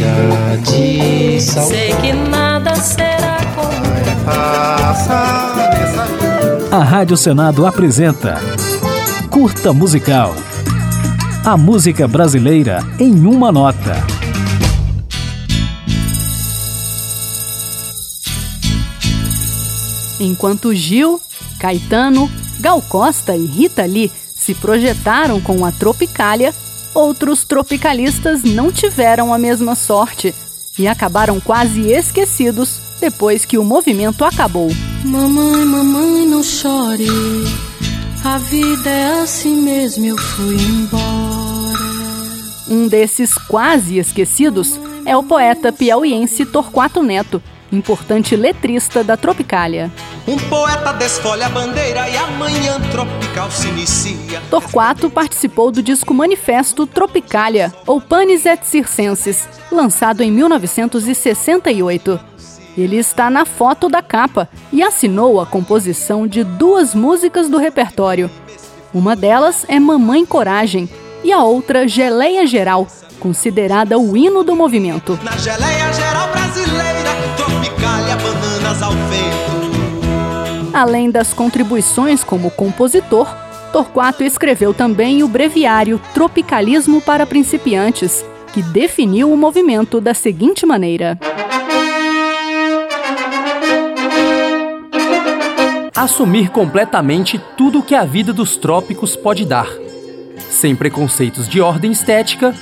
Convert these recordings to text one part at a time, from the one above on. chega de saudade. Sei que nada será como passa nessa vida. A Rádio Senado apresenta Curta Musical. A música brasileira em uma nota. Enquanto Gil, Caetano, Gal Costa e Rita Lee se projetaram com a Tropicália, outros tropicalistas não tiveram a mesma sorte e acabaram quase esquecidos depois que o movimento acabou. Mamãe, mamãe, não chore, a vida é assim mesmo, eu fui embora. Um desses quase esquecidos é o poeta piauiense Torquato Neto, importante letrista da Tropicália. Um poeta desfolha a bandeira e amanhã tropical se inicia. Torquato participou do disco Manifesto Tropicália, ou Panis et Circensis, lançado em 1968. Ele está na foto da capa e assinou a composição de duas músicas do repertório. Uma delas é Mamãe Coragem e a outra Geleia Geral, considerada o hino do movimento. Na Geleia Geral brasileira, Tropicália, bananas ao vento. Além das contribuições como compositor, Torquato escreveu também o breviário Tropicalismo para Principiantes, que definiu o movimento da seguinte maneira. Assumir completamente tudo o que a vida dos trópicos pode dar, sem preconceitos de ordem estética,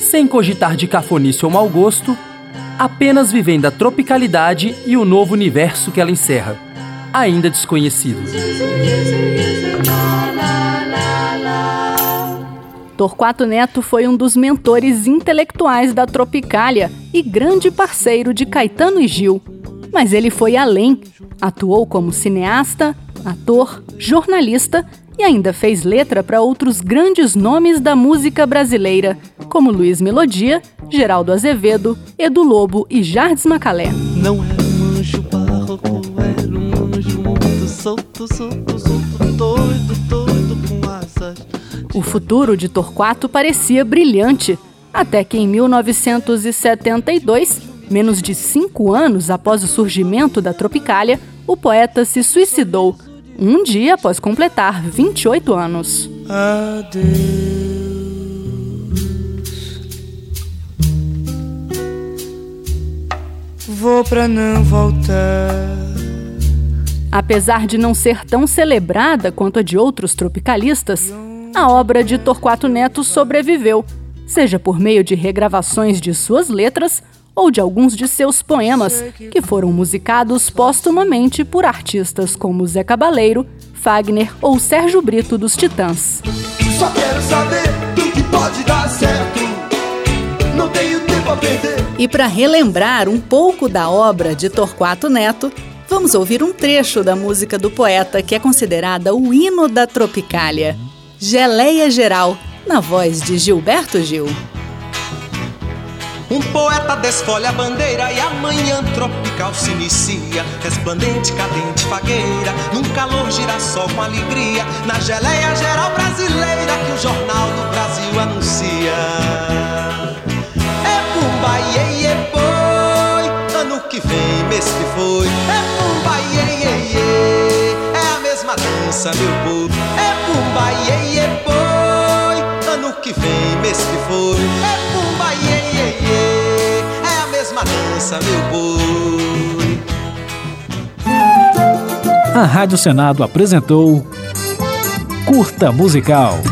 sem cogitar de cafonice ou mau gosto, apenas vivendo a tropicalidade e o novo universo que ela encerra, ainda desconhecido. Torquato Neto foi um dos mentores intelectuais da Tropicália e grande parceiro de Caetano e Gil. Mas ele foi além. Atuou como cineasta, ator, jornalista e ainda fez letra para outros grandes nomes da música brasileira, como Luiz Melodia, Geraldo Azevedo, Edu Lobo e Jardes Macalé. Não é um anjo barroco, é um o futuro de Torquato parecia brilhante, até que em 1972, menos de 5 anos após o surgimento da Tropicália, o poeta se suicidou, um dia após completar 28 anos. Adeus, vou pra não voltar. Apesar de não ser tão celebrada quanto a de outros tropicalistas, a obra de Torquato Neto sobreviveu, seja por meio de regravações de suas letras ou de alguns de seus poemas, que foram musicados postumamente por artistas como Zeca Baleiro, Fagner ou Sérgio Brito dos Titãs. Só quero saber do que pode dar certo, não tenho tempo a perder. E para relembrar um pouco da obra de Torquato Neto, vamos ouvir um trecho da música do poeta que é considerada o hino da Tropicália, Geleia Geral, na voz de Gilberto Gil. Um poeta desfolha a bandeira e amanhã tropical se inicia, resplandente, cadente, fagueira, num calor girassol com alegria, na Geleia Geral brasileira que o Jornal do Brasil anuncia. É pumba, iê, iê, boi, ano que vem, mês que foi, é pumba, iê, iê, iê, é a mesma dança, meu povo. Pumba, iê, iê, boi, ano que vem, mês que foi. É pumba, iê, iê, iê, é a mesma dança, meu boi. A Rádio Senado apresentou Curta Musical.